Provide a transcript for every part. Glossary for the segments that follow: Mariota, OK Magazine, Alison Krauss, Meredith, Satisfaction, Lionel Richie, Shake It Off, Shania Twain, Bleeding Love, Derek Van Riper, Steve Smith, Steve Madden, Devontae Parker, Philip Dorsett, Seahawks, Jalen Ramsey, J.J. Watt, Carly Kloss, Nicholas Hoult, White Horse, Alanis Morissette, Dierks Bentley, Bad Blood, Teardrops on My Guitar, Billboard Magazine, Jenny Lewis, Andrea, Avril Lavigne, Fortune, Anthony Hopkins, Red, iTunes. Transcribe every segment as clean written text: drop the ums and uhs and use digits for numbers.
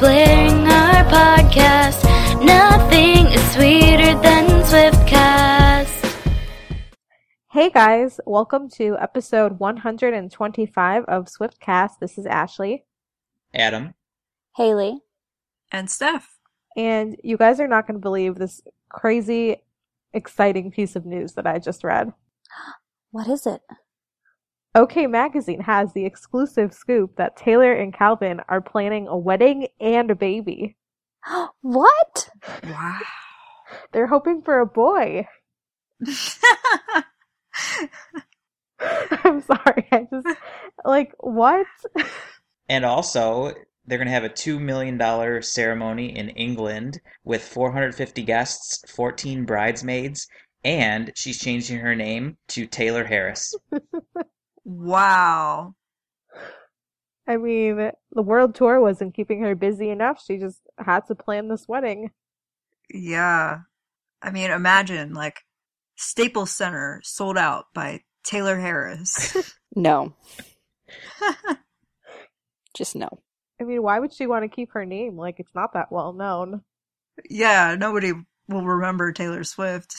blaring our podcast. Nothing is sweeter than Swiftcast. Hey guys, welcome to episode 125 of Swiftcast. This is Ashley, Adam, Haley, and Steph. And you guys are not going to believe this crazy, exciting piece of news that I just read. What is it? OK Magazine has the exclusive scoop that Taylor and Calvin are planning a wedding and a baby. What? Wow. They're hoping for a boy. I'm sorry. I just, like, what? And also, they're going to have a $2 million ceremony in England with 450 guests, 14 bridesmaids, and she's changing her name to Taylor Harris. Wow. I mean, the world tour wasn't keeping her busy enough. She just had to plan this wedding. Yeah. I mean, imagine, like, Staples Center sold out by Taylor Harris. No. Just no. I mean, why would she want to keep her name? Like, it's not that well known. Yeah, nobody will remember Taylor Swift.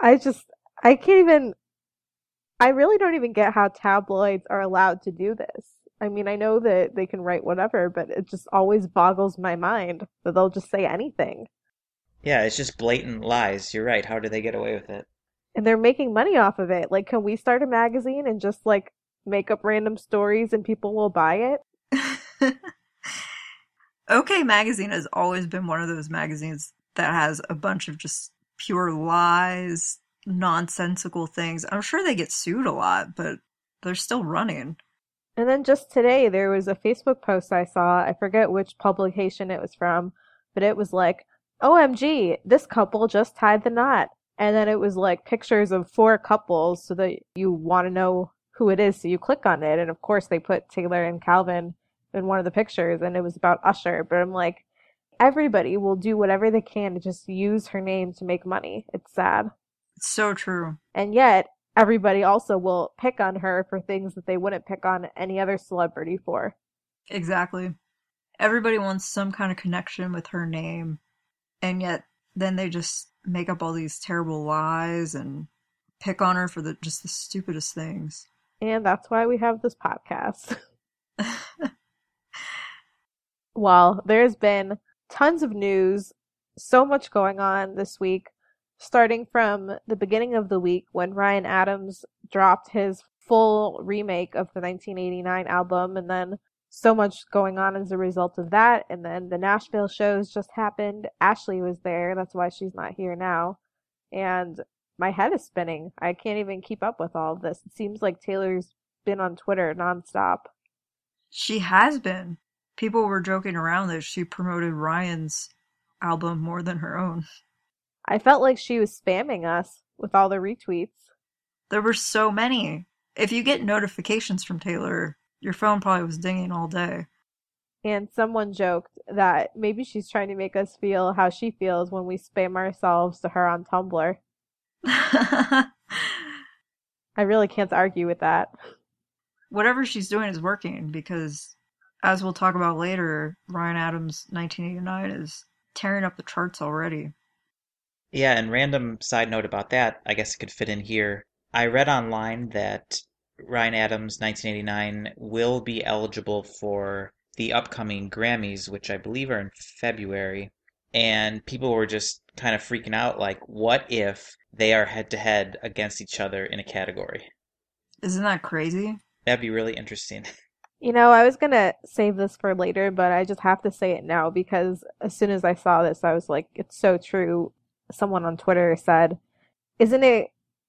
I can't even... I really don't even get how tabloids are allowed to do this. I mean, I know that they can write whatever, but it just always boggles my mind that they'll just say anything. Yeah, it's just blatant lies. You're right. How do they get away with it? And they're making money off of it. Like, can we start a magazine and just, like, make up random stories and people will buy it? OK Magazine has always been one of those magazines that has a bunch of just pure lies, nonsensical things. I'm sure they get sued a lot, but they're still running. And then just today, there was a Facebook post I saw. I forget which publication it was from, but it was like, OMG, this couple just tied the knot. And then it was like pictures of four couples so that you want to know who it is, so you click on it. And of course, they put Taylor and Calvin in one of the pictures, and it was about Usher. But I'm like, everybody will do whatever they can to just use her name to make money. It's sad. So true. And yet, everybody also will pick on her for things that they wouldn't pick on any other celebrity for. Exactly. Everybody wants some kind of connection with her name. And yet, then they just make up all these terrible lies and pick on her for just the stupidest things. And that's why we have this podcast. Well, there's been tons of news, so much going on this week. Starting from the beginning of the week when Ryan Adams dropped his full remake of the 1989 album, and then so much going on as a result of that, and then the Nashville shows just happened. Ashley was there, that's why she's not here now, and my head is spinning. I can't even keep up with all of this. It seems like Taylor's been on Twitter nonstop. She has been. People were joking around that she promoted Ryan's album more than her own. I felt like she was spamming us with all the retweets. There were so many. If you get notifications from Taylor, your phone probably was dinging all day. And someone joked that maybe she's trying to make us feel how she feels when we spam ourselves to her on Tumblr. I really can't argue with that. Whatever she's doing is working because, as we'll talk about later, Ryan Adams' 1989 is tearing up the charts already. Yeah, and random side note about that, I guess it could fit in here. I read online that Ryan Adams' 1989 will be eligible for the upcoming Grammys, which I believe are in February. And people were just kind of freaking out, like, what if they are head-to-head against each other in a category? Isn't that crazy? That'd be really interesting. You know, I was going to save this for later, but I just have to say it now because as soon as I saw this, I was like, it's so true. Someone on Twitter said, isn't it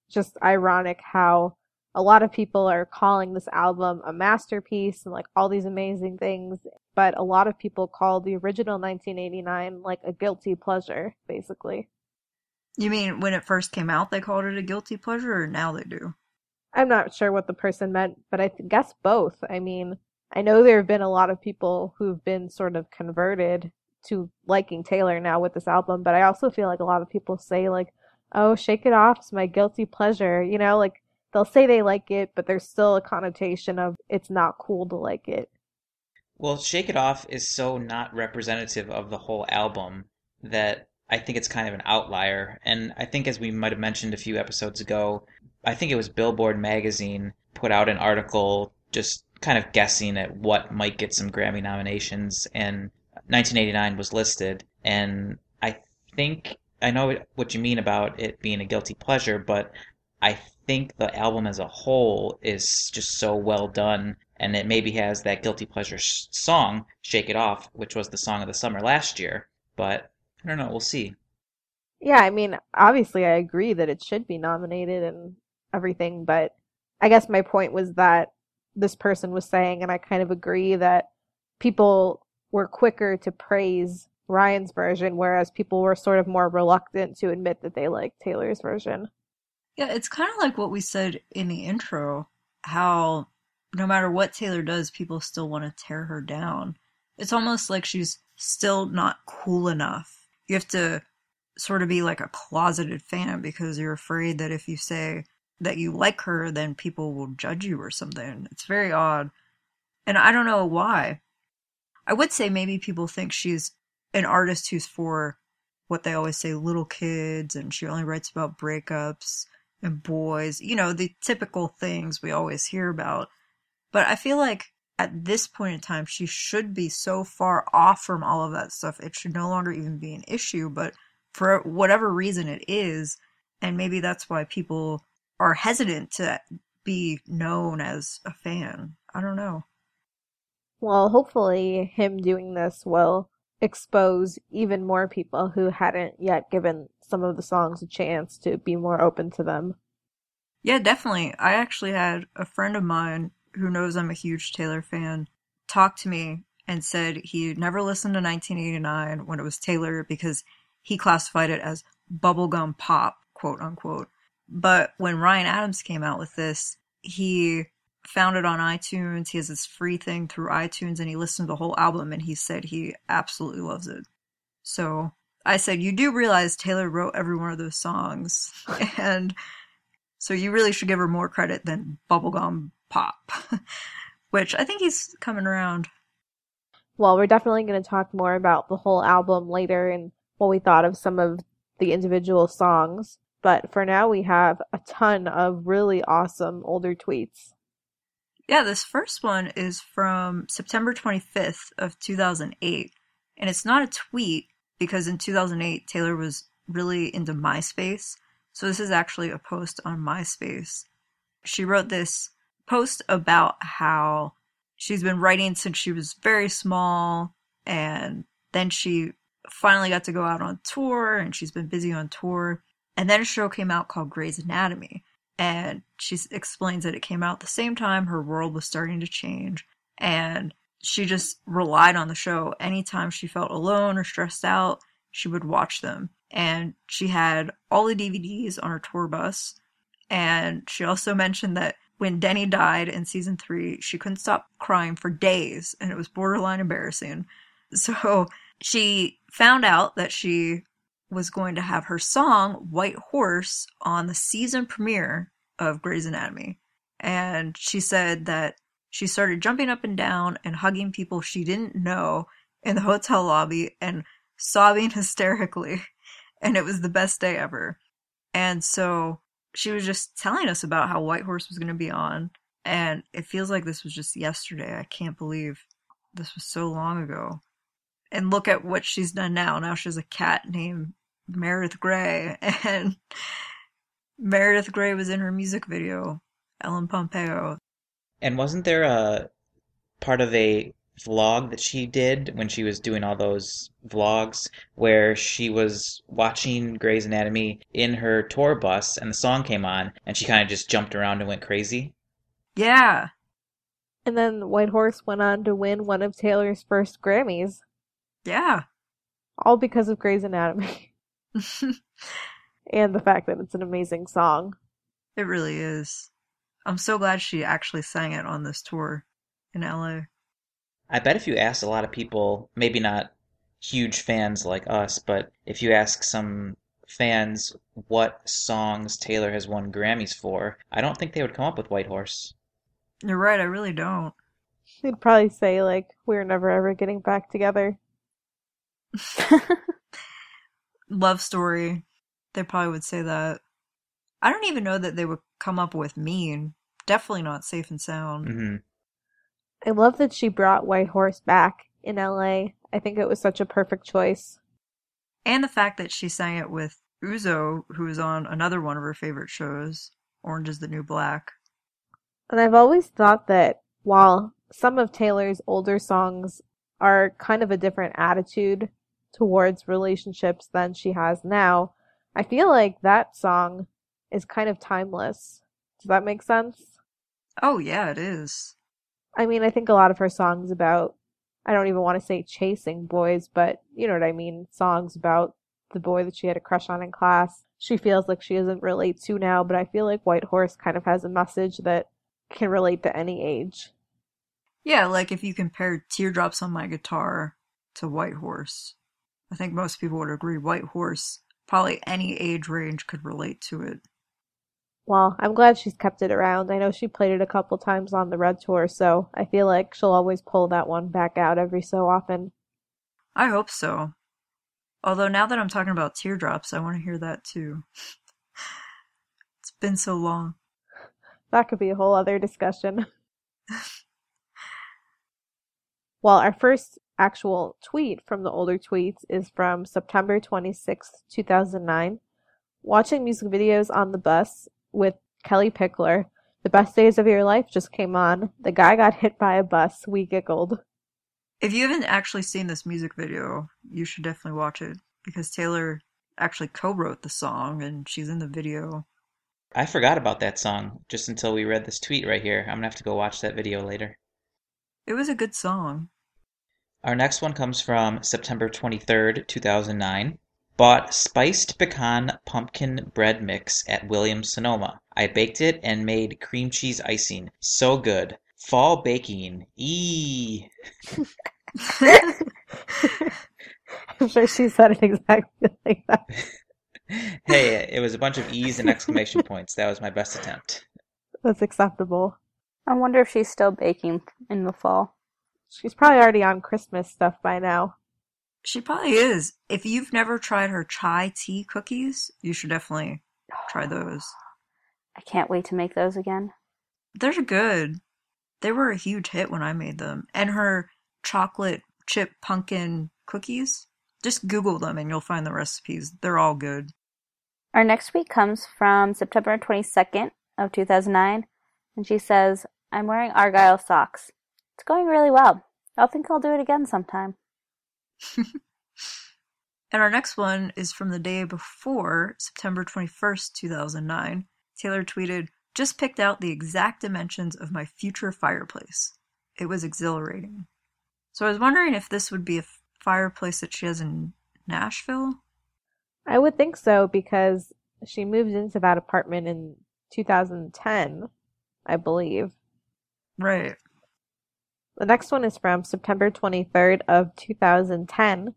just ironic how a lot of people are calling this album a masterpiece and like all these amazing things, but a lot of people call the original 1989 like a guilty pleasure, basically. You mean when it first came out, they called it a guilty pleasure, or now they do? I'm not sure what the person meant, but I guess both. I mean, I know there have been a lot of people who've been sort of converted to liking Taylor now with this album, but I also feel like a lot of people say like, oh, Shake It Off is my guilty pleasure. You know, like they'll say they like it, but there's still a connotation of it's not cool to like it. Well, Shake It Off is so not representative of the whole album that I think it's kind of an outlier. And I think, as we might have mentioned a few episodes ago, I think it was Billboard magazine put out an article just kind of guessing at what might get some Grammy nominations, and 1989 was listed. And I think I know what you mean about it being a guilty pleasure, but I think the album as a whole is just so well done, and it maybe has that guilty pleasure song, Shake It Off, which was the song of the summer last year, but I don't know, we'll see. Yeah, I mean, obviously I agree that it should be nominated and everything, but I guess my point was that this person was saying, and I kind of agree, that people were quicker to praise Ryan's version, whereas people were sort of more reluctant to admit that they liked Taylor's version. Yeah, it's kind of like what we said in the intro, how no matter what Taylor does, people still want to tear her down. It's almost like she's still not cool enough. You have to sort of be like a closeted fan because you're afraid that if you say that you like her, then people will judge you or something. It's very odd. And I don't know why. I would say maybe people think she's an artist who's for what they always say, little kids, and she only writes about breakups and boys, you know, the typical things we always hear about. But I feel like at this point in time, she should be so far off from all of that stuff. It should no longer even be an issue, but for whatever reason it is, and maybe that's why people are hesitant to be known as a fan. I don't know. Well, hopefully him doing this will expose even more people who hadn't yet given some of the songs a chance to be more open to them. Yeah, definitely. I actually had a friend of mine who knows I'm a huge Taylor fan talk to me and said he never listened to 1989 when it was Taylor because he classified it as bubblegum pop, quote unquote. But when Ryan Adams came out with this, he found it on iTunes. He has this free thing through iTunes, and he listened to the whole album, and he said he absolutely loves it. So I said, you do realize Taylor wrote every one of those songs, and so you really should give her more credit than bubblegum pop, which I think he's coming around. Well, we're definitely going to talk more about the whole album later and what we thought of some of the individual songs, but for now we have a ton of really awesome older tweets. Yeah, this first one is from September 25th of 2008, and it's not a tweet because in 2008, Taylor was really into MySpace, so this is actually a post on MySpace. She wrote this post about how she's been writing since she was very small, and then she finally got to go out on tour, and she's been busy on tour, and then a show came out called Grey's Anatomy. And she explains that it came out at the same time her world was starting to change, and she just relied on the show. Anytime she felt alone or stressed out, she would watch them. And she had all the DVDs on her tour bus. And she also mentioned that when Denny died in season 3, she couldn't stop crying for days, and it was borderline embarrassing. So she found out that she was going to have her song, White Horse, on the season premiere of Grey's Anatomy. And she said that she started jumping up and down and hugging people she didn't know in the hotel lobby and sobbing hysterically. And it was the best day ever. And so she was just telling us about how White Horse was going to be on. And it feels like this was just yesterday. I can't believe this was so long ago. And look at what she's done now. Now she has a cat named Meredith Gray, and Meredith Gray was in her music video, Ellen Pompeo. And wasn't there a part of a vlog that she did when she was doing all those vlogs where she was watching Grey's Anatomy in her tour bus and the song came on and she kind of just jumped around and went crazy? Yeah. And then White Horse went on to win one of Taylor's first Grammys. Yeah. All because of Grey's Anatomy. And the fact that it's an amazing song. It really is. I'm so glad she actually sang it on this tour in LA. I bet if you asked a lot of people, maybe not huge fans like us, but if you ask some fans what songs Taylor has won Grammys for, I don't think they would come up with White Horse. You're right, I really don't. They'd probably say, like, we're never ever getting back together. Love story. They probably would say that. I don't even know that they would come up with Mean. Definitely not Safe and Sound. Mm-hmm. I love that she brought White Horse back in L.A. I think it was such a perfect choice. And the fact that she sang it with Uzo, who was on another one of her favorite shows, Orange is the New Black. And I've always thought that while some of Taylor's older songs are kind of a different attitude towards relationships than she has now, I feel like that song is kind of timeless. Does that make sense? Oh, yeah, it is. I mean, I think a lot of her songs about, I don't even want to say chasing boys, but you know what I mean, songs about the boy that she had a crush on in class, she feels like she doesn't relate to now, but I feel like White Horse kind of has a message that can relate to any age. Yeah, like if you compare Teardrops on My Guitar to White Horse, I think most people would agree White Horse, probably any age range could relate to it. Well, I'm glad she's kept it around. I know she played it a couple times on the Red Tour, so I feel like she'll always pull that one back out every so often. I hope so. Although now that I'm talking about Teardrops, I want to hear that too. It's been so long. That could be a whole other discussion. Well, our first actual tweet from the older tweets is from September 26, 2009. Watching music videos on the bus with Kelly Pickler. The best days of your life just came on. The guy got hit by a bus. We giggled. If you haven't actually seen this music video, you should definitely watch it because Taylor actually co-wrote the song and she's in the video. I forgot about that song just until we read this tweet right here. I'm going to have to go watch that video later. It was a good song. Our next one comes from September 23rd, 2009. Bought spiced pecan pumpkin bread mix at Williams-Sonoma. I baked it and made cream cheese icing. So good. Fall baking. Eee. I'm sure she said it exactly like that. Hey, it was a bunch of E's and exclamation points. That was my best attempt. That's acceptable. I wonder if she's still baking in the fall. She's probably already on Christmas stuff by now. She probably is. If you've never tried her chai tea cookies, you should definitely try those. I can't wait to make those again. They're good. They were a huge hit when I made them. And her chocolate chip pumpkin cookies, just Google them and you'll find the recipes. They're all good. Our next tweet comes from September 22nd of 2009. And she says, I'm wearing Argyle socks. It's going really well. I think I'll do it again sometime. And our next one is from the day before, September 21st, 2009. Taylor tweeted, just picked out the exact dimensions of my future fireplace. It was exhilarating. So I was wondering if this would be a fireplace that she has in Nashville? I would think so, because she moved into that apartment in 2010, I believe. Right. The next one is from September 23rd of 2010.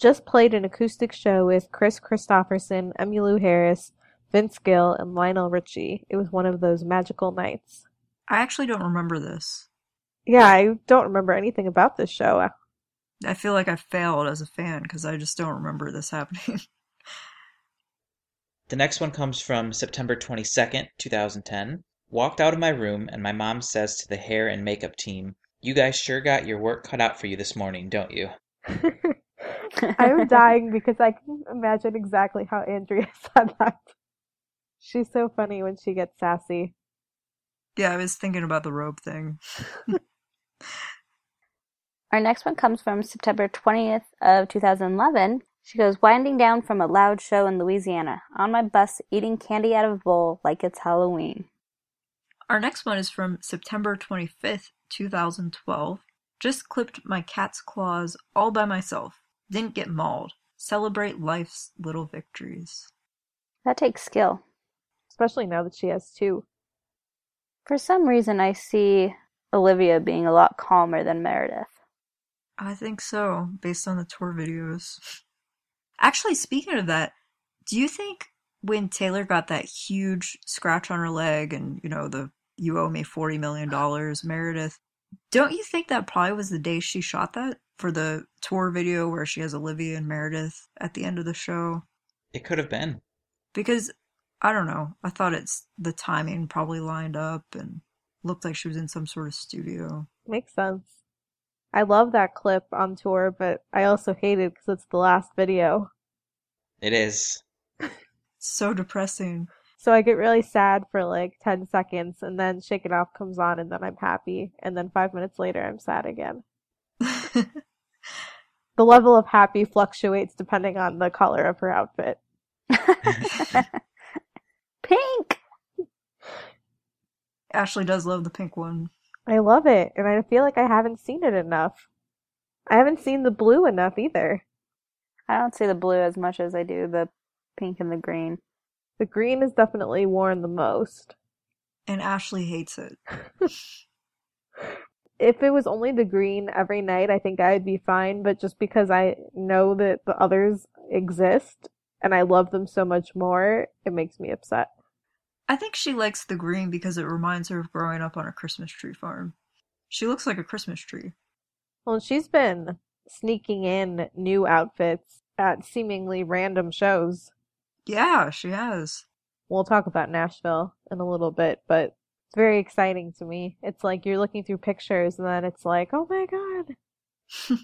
Just played an acoustic show with Chris Christopherson, Emmylou Harris, Vince Gill, and Lionel Richie. It was one of those magical nights. I actually don't remember this. Yeah, I don't remember anything about this show. I feel like I failed as a fan because I just don't remember this happening. The next one comes from September 22nd, 2010. Walked out of my room and my mom says to the hair and makeup team, you guys sure got your work cut out for you this morning, don't you? I'm dying because I can imagine exactly how Andrea said that. She's so funny when she gets sassy. Yeah, I was thinking about the robe thing. Our next one comes from September 20th of 2011. She goes, winding down from a loud show in Louisiana. On my bus, eating candy out of a bowl like it's Halloween. Our next one is from September 25th. 2012, just clipped my cat's claws all by myself. Didn't get mauled. Celebrate life's little victories. That takes skill. Especially now that she has two. For some reason, I see Olivia being a lot calmer than Meredith. I think so, based on the tour videos. Actually, speaking of that, do you think when Taylor got that huge scratch on her leg and, you know, the you owe me $40 million, Meredith Don't you think that probably was the day she shot that for the tour video where she has Olivia and Meredith at the end of the show? It could have been. Because, I don't know, I thought it's the timing probably lined up and looked like she was in some sort of studio. Makes sense. I love that clip on tour, but I also hate it because it's the last video. It is. So depressing. So I get really sad for like 10 seconds, and then Shake It Off comes on, and then I'm happy. And then 5 minutes later, I'm sad again. The level of happy fluctuates depending on the color of her outfit. Pink! Ashley does love the pink one. I love it, and I feel like I haven't seen it enough. I haven't seen the blue enough either. I don't see the blue as much as I do the pink and the green. The green is definitely worn the most. And Ashley hates it. If it was only the green every night, I think I'd be fine, but just because I know that the others exist, and I love them so much more, it makes me upset. I think she likes the green because it reminds her of growing up on a Christmas tree farm. She looks like a Christmas tree. Well, she's been sneaking in new outfits at seemingly random shows. Yeah, she has. We'll talk about Nashville in a little bit, but it's very exciting to me. It's like you're looking through pictures and then it's like, oh my god.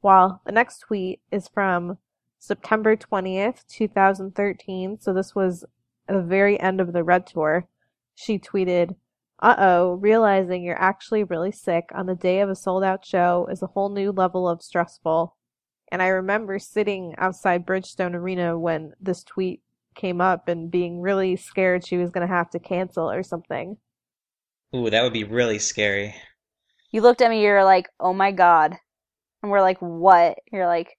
Well, the next tweet is from September 20th, 2013. So this was at the very end of the Red Tour. She tweeted, "Uh-oh, realizing you're actually really sick on the day of a sold-out show is a whole new level of stressful. And I remember sitting outside Bridgestone Arena when this tweet came up and being really scared she was going to have to cancel or something." Ooh, that would be really scary. You looked at me, you're like, oh my god. And we're like, what? You're like,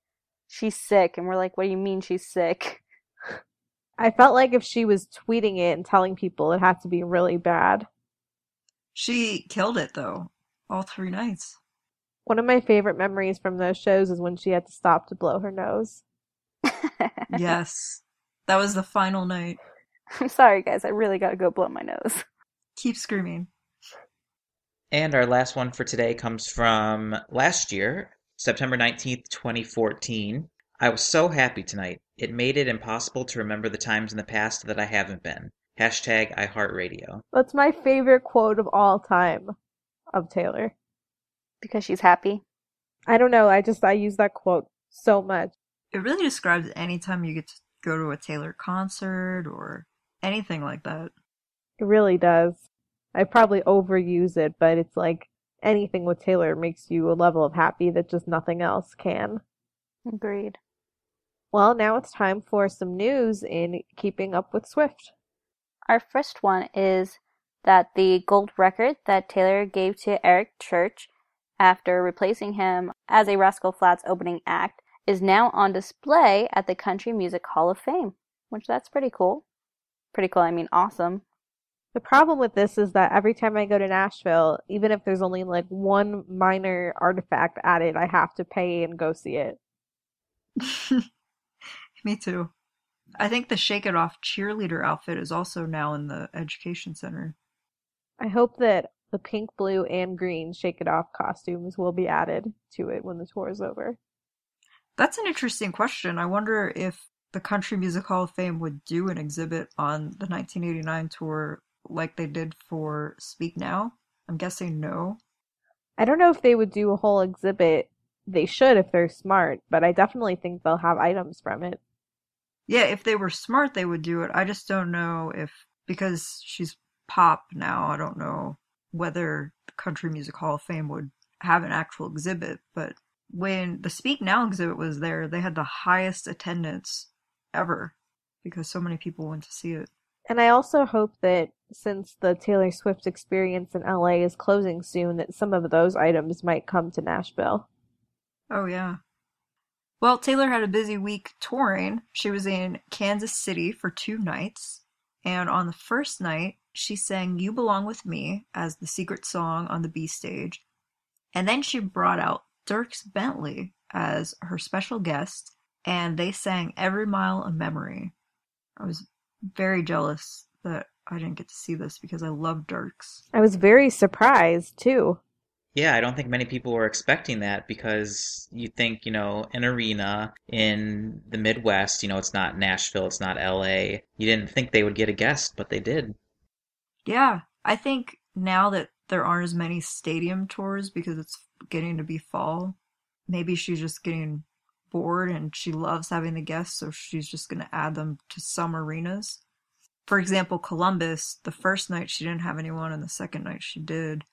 she's sick. And we're like, what do you mean she's sick? I felt like if she was tweeting it and telling people, it had to be really bad. She killed it, though. All three nights. One of my favorite memories from those shows is when she had to stop to blow her nose. Yes. That was the final night. I'm sorry, guys. I really gotta go blow my nose. Keep screaming. And our last one for today comes from last year, September 19th, 2014. "I was so happy tonight. It made it impossible to remember the times in the past that I haven't been. Hashtag iHeartRadio." That's my favorite quote of all time of Taylor. Because she's happy? I don't know. I use that quote so much. It really describes any time you get to go to a Taylor concert or anything like that. It really does. I probably overuse it, but it's like anything with Taylor makes you a level of happy that just nothing else can. Agreed. Well, now it's time for some news in keeping up with Swift. Our first one is that the gold record that Taylor gave to Eric Church after replacing him as a Rascal Flatts opening act is now on display at the Country Music Hall of Fame, which that's pretty cool. Pretty cool, I mean awesome. The problem with this is that every time I go to Nashville, even if there's only like one minor artifact added, I have to pay and go see it. Me too. I think the Shake It Off cheerleader outfit is also now in the Education Center. I hope that the pink, blue, and green Shake It Off costumes will be added to it when the tour is over. That's an interesting question. I wonder if the Country Music Hall of Fame would do an exhibit on the 1989 tour like they did for Speak Now. I'm guessing no. I don't know if they would do a whole exhibit. They should if they're smart, but I definitely think they'll have items from it. Yeah, if they were smart, they would do it. I just don't know if, because she's pop now, I don't know whether the Country Music Hall of Fame would have an actual exhibit. But when the Speak Now exhibit was there, they had the highest attendance ever because so many people went to see it. And I also hope that since the Taylor Swift experience in LA is closing soon, that some of those items might come to Nashville. Oh, yeah. Well, Taylor had a busy week touring. She was in Kansas City for 2 nights. And on the first night, she sang You Belong With Me as the secret song on the B stage. And then she brought out Dierks Bentley as her special guest. And they sang Every Mile a Memory. I was very jealous that I didn't get to see this because I love Dirks. I was very surprised, too. Yeah, I don't think many people were expecting that because you think, you know, an arena in the Midwest, you know, it's not Nashville, it's not LA. You didn't think they would get a guest, but they did. Yeah, I think now that there aren't as many stadium tours because it's getting to be fall, maybe she's just getting bored and she loves having the guests, so she's just going to add them to some arenas. For example, Columbus, the first night she didn't have anyone and the second night she did.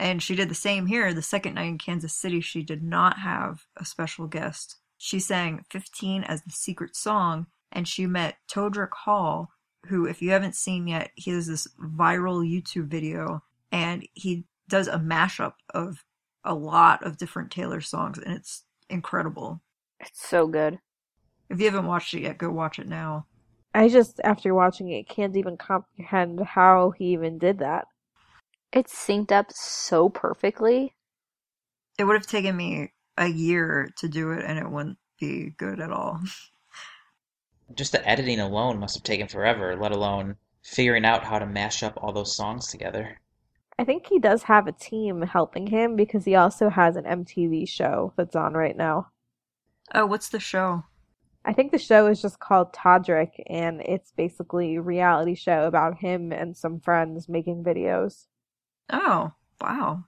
And she did the same here. The second night in Kansas City, she did not have a special guest. She sang 15 as the secret song, and she met Todrick Hall, who, if you haven't seen yet, he has this viral YouTube video, and he does a mashup of a lot of different Taylor songs, and it's incredible. It's so good. If you haven't watched it yet, go watch it now. I just, after watching it, can't even comprehend how he even did that. It's synced up so perfectly. It would have taken me a year to do it, and it wouldn't be good at all. Just the editing alone must have taken forever, let alone figuring out how to mash up all those songs together. I think he does have a team helping him because he also has an MTV show that's on right now. Oh, what's the show? I think the show is just called Todrick, and it's basically a reality show about him and some friends making videos. Oh, wow.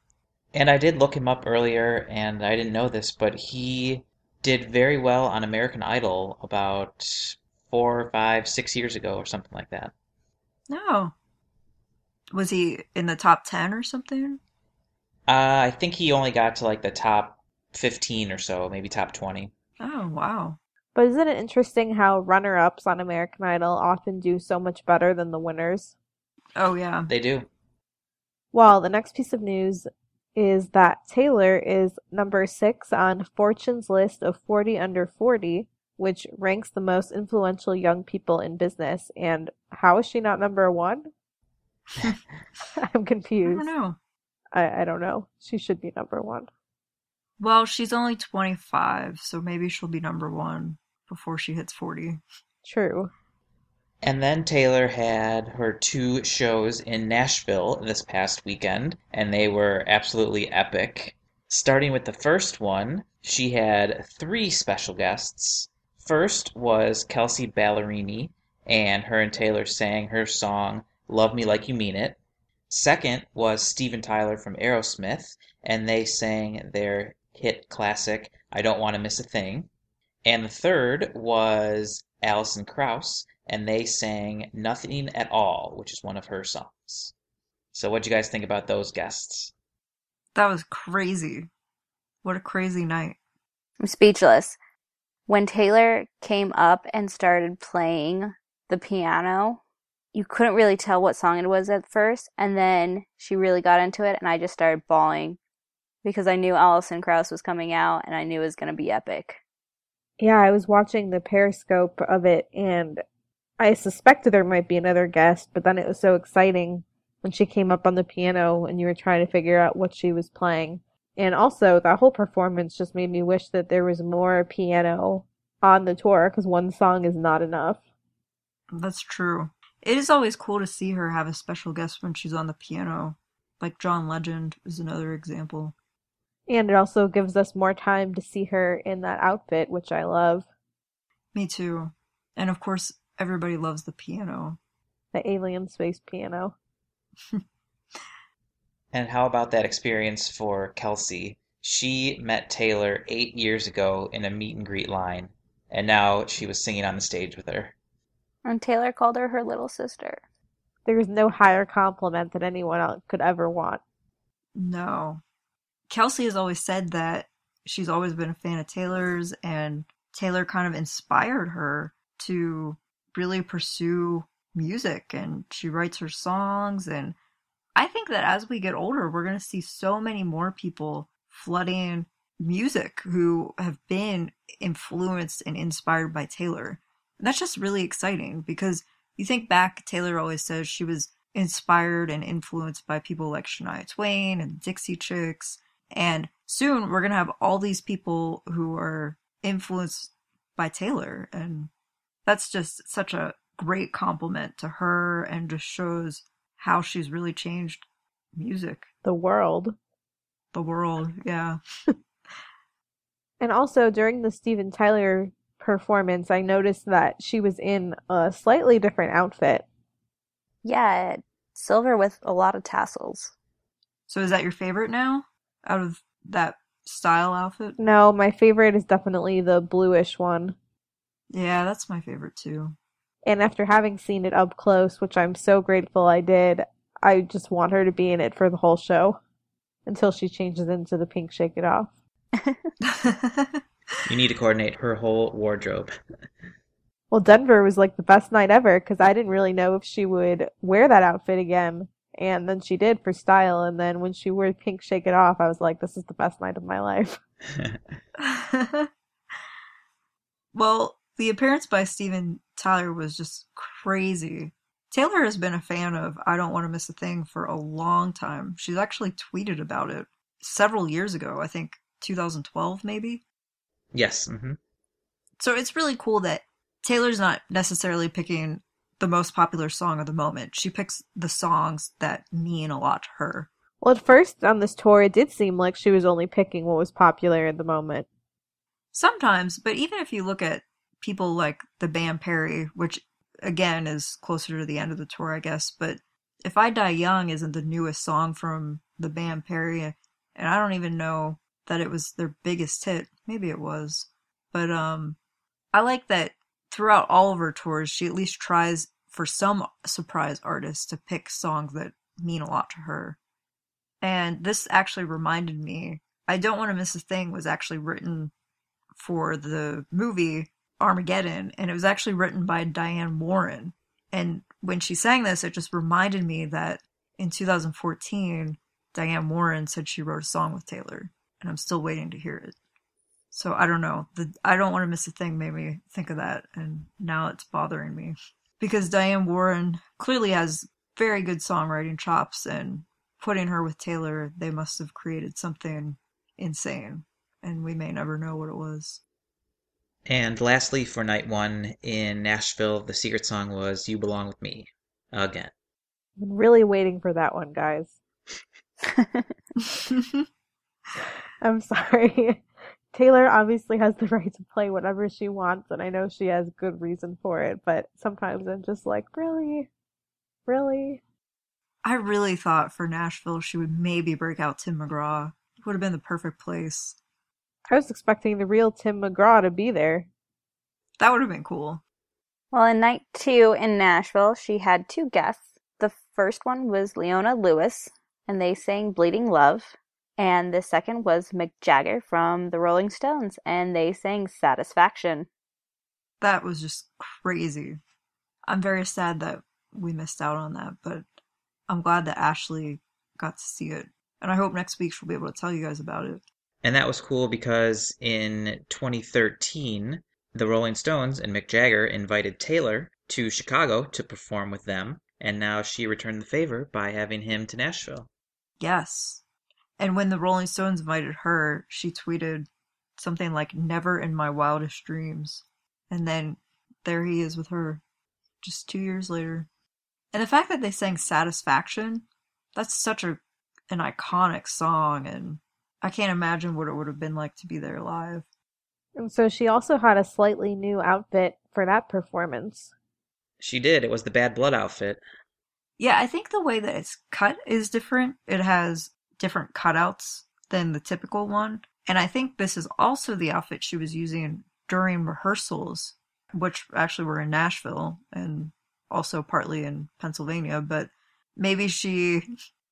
And I did look him up earlier, and I didn't know this, but he did very well on American Idol about 4, 5, 6 years ago or something like that. Oh. Was he in the top 10 or something? I think he only got to like the top 15 or so, maybe top 20. Oh, wow. But isn't it interesting how runner-ups on American Idol often do so much better than the winners? Oh, yeah. They do. Well, the next piece of news is that Taylor is number 6 on Fortune's list of 40 under 40, which ranks the most influential young people in business. And how is she not number 1? I'm confused. I don't know. I don't know. She should be number 1. Well, she's only 25, so maybe she'll be number 1 before she hits 40. True. And then Taylor had her 2 shows in Nashville this past weekend, and they were absolutely epic. Starting with the first one, she had 3 special guests. First was Kelsey Ballerini, and her and Taylor sang her song, Love Me Like You Mean It. Second was Steven Tyler from Aerosmith, and they sang their hit classic, I Don't Want to Miss a Thing. And the third was Alison Krauss, and they sang Nothing at All, which is one of her songs. So what'd you guys think about those guests? That was crazy. What a crazy night. I'm speechless. When Taylor came up and started playing the piano, you couldn't really tell what song it was at first, and then she really got into it, and I just started bawling because I knew Alison Krauss was coming out, and I knew it was going to be epic. Yeah, I was watching the Periscope of it, and I suspected there might be another guest, but then it was so exciting when she came up on the piano and you were trying to figure out what she was playing. And also, that whole performance just made me wish that there was more piano on the tour, because one song is not enough. That's true. It is always cool to see her have a special guest when she's on the piano. Like John Legend is another example. And it also gives us more time to see her in that outfit, which I love. Me too. And of course, everybody loves the piano. The alien space piano. And how about that experience for Kelsey? She met Taylor 8 years ago in a meet and greet line, and now she was singing on the stage with her. And Taylor called her her little sister. There's no higher compliment that anyone else could ever want. No. Kelsey has always said that she's always been a fan of Taylor's, and Taylor kind of inspired her to really pursue music, and she writes her songs. And I think that as we get older, we're going to see so many more people flooding music who have been influenced and inspired by Taylor. And that's just really exciting because you think back, Taylor always says she was inspired and influenced by people like Shania Twain and Dixie Chicks. And soon we're going to have all these people who are influenced by Taylor. And that's just such a great compliment to her and just shows how she's really changed music. The world, yeah. And also during the Steven Tyler performance, I noticed that she was in a slightly different outfit. Yeah, silver with a lot of tassels. So is that your favorite now out of that style outfit? No, my favorite is definitely the bluish one. Yeah, that's my favorite too. And after having seen it up close, which I'm so grateful I did, I just want her to be in it for the whole show until she changes into the pink Shake It Off. You need to coordinate her whole wardrobe. Well, Denver was like the best night ever because I didn't really know if she would wear that outfit again. And then she did for style. And then when she wore pink Shake It Off, I was like, this is the best night of my life. Well, the appearance by Steven Tyler was just crazy. Taylor has been a fan of I Don't Want to Miss a Thing for a long time. She's actually tweeted about it several years ago, I think 2012 maybe. Yes. Mm-hmm. So it's really cool that Taylor's not necessarily picking the most popular song of the moment. She picks the songs that mean a lot to her. Well, at first on this tour, it did seem like she was only picking what was popular at the moment. Sometimes, but even if you look at people like the band Perry, which again is closer to the end of the tour, I guess, but If I Die Young isn't the newest song from the band Perry, and I don't even know that it was their biggest hit. Maybe it was. But I like that throughout all of her tours, she at least tries for some surprise artists to pick songs that mean a lot to her. And this actually reminded me, I Don't Want to Miss a Thing was actually written for the movie Armageddon, and it was actually written by Diane Warren. And when she sang this, it just reminded me that in 2014, Diane Warren said she wrote a song with Taylor, and I'm still waiting to hear it. So I don't know. I Don't Want to Miss a Thing made me think of that, and now it's bothering me. Because Diane Warren clearly has very good songwriting chops, and putting her with Taylor, they must have created something insane, and we may never know what it was. And lastly, for night one in Nashville, the secret song was You Belong With Me, again. I'm really waiting for that one, guys. I'm sorry. Taylor obviously has the right to play whatever she wants, and I know she has good reason for it, but sometimes I'm just like, really? Really? I really thought for Nashville she would maybe break out Tim McGraw. It would have been the perfect place. I was expecting the real Tim McGraw to be there. That would have been cool. Well, in night two in Nashville, she had two guests. The first one was Leona Lewis, and they sang Bleeding Love. And the second was Mick Jagger from the Rolling Stones, and they sang Satisfaction. That was just crazy. I'm very sad that we missed out on that, but I'm glad that Ashley got to see it. And I hope next week she'll be able to tell you guys about it. And that was cool because in 2013, the Rolling Stones and Mick Jagger invited Taylor to Chicago to perform with them, and now she returned the favor by having him to Nashville. Yes. And when the Rolling Stones invited her, she tweeted something like, "Never in my wildest dreams." And then there he is with her just 2 years later. And the fact that they sang Satisfaction, that's such an iconic song, and I can't imagine what it would have been like to be there live. And so she also had a slightly new outfit for that performance. She did. It was the Bad Blood outfit. Yeah, I think the way that it's cut is different. It has different cutouts than the typical one. And I think this is also the outfit she was using during rehearsals, which actually were in Nashville and also partly in Pennsylvania. But maybe she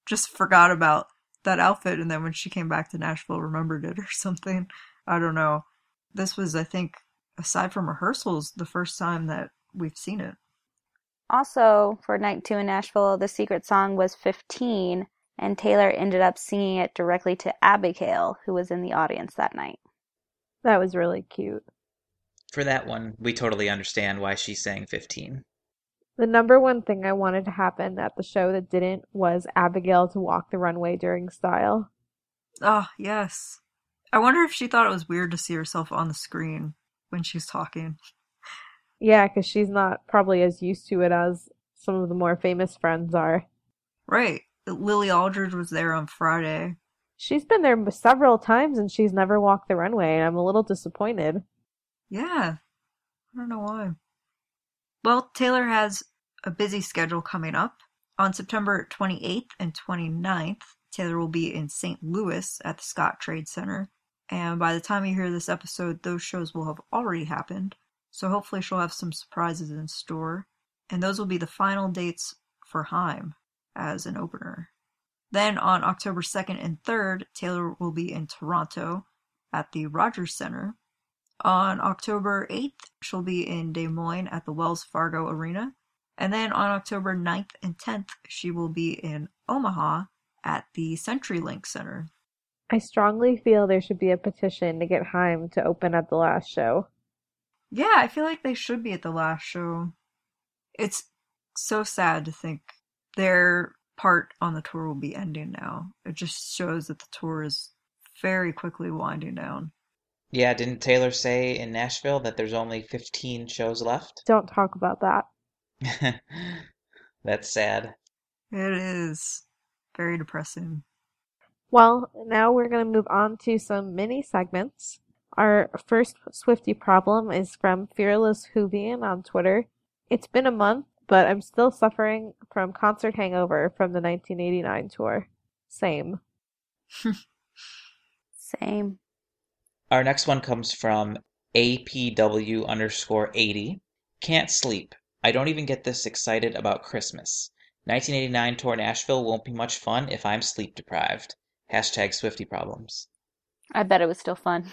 just forgot about that outfit, and then when she came back to Nashville, remembered it or something. I don't know. This was, I think, aside from rehearsals, the first time that we've seen it. Also, for night two in Nashville, the secret song was 15, and Taylor ended up singing it directly to Abigail, who was in the audience that night. That was really cute. For that one, we totally understand why she sang 15. The number one thing I wanted to happen at the show that didn't was Abigail to walk the runway during style. Oh, yes. I wonder if she thought it was weird to see herself on the screen when she's talking. Yeah, because she's not probably as used to it as some of the more famous friends are. Right. Lily Aldridge was there on Friday. She's been there several times and she's never walked the runway, and I'm a little disappointed. Yeah. I don't know why. Well, Taylor has a busy schedule coming up. On September 28th and 29th, Taylor will be in St. Louis at the Scott Trade Center. And by the time you hear this episode, those shows will have already happened. So hopefully she'll have some surprises in store. And those will be the final dates for Haim as an opener. Then on October 2nd and 3rd, Taylor will be in Toronto at the Rogers Center. On October 8th, she'll be in Des Moines at the Wells Fargo Arena. And then on October 9th and 10th, she will be in Omaha at the CenturyLink Center. I strongly feel there should be a petition to get Haim to open at the last show. Yeah, I feel like they should be at the last show. It's so sad to think their part on the tour will be ending now. It just shows that the tour is very quickly winding down. Yeah, didn't Taylor say in Nashville that there's only 15 shows left? Don't talk about that. That's sad. It is. Very depressing. Well, now we're going to move on to some mini segments. Our first Swiftie problem is from Fearless Hoovian on Twitter. It's been a month, but I'm still suffering from concert hangover from the 1989 tour. Same. Same. Our next one comes from APW_80. Can't sleep. I don't even get this excited about Christmas. 1989 tour Nashville won't be much fun if I'm sleep deprived. Hashtag Swiftie problems. I bet it was still fun.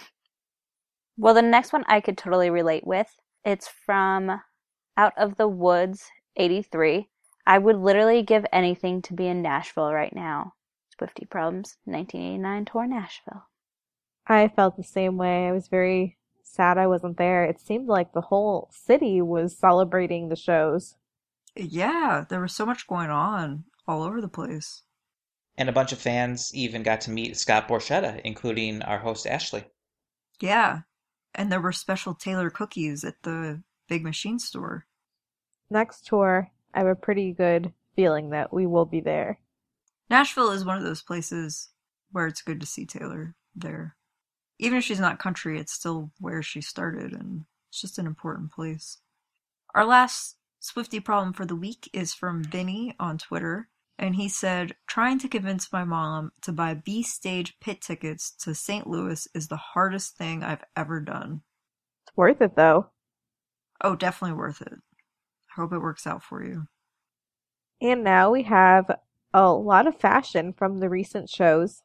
Well, the next one I could totally relate with. It's from Out of the Woods, 83. I would literally give anything to be in Nashville right now. Swiftie problems, 1989 tour Nashville. I felt the same way. I was very sad I wasn't there. It seemed like the whole city was celebrating the shows. Yeah, there was so much going on all over the place. And a bunch of fans even got to meet Scott Borchetta, including our host Ashley. Yeah, and there were special Taylor cookies at the Big Machine store. Next tour, I have a pretty good feeling that we will be there. Nashville is one of those places where it's good to see Taylor there. Even if she's not country, it's still where she started, and it's just an important place. Our last Swiftie problem for the week is from Vinny on Twitter. And he said, trying to convince my mom to buy B-stage pit tickets to St. Louis is the hardest thing I've ever done. It's worth it, though. Oh, definitely worth it. I hope it works out for you. And now we have a lot of fashion from the recent shows.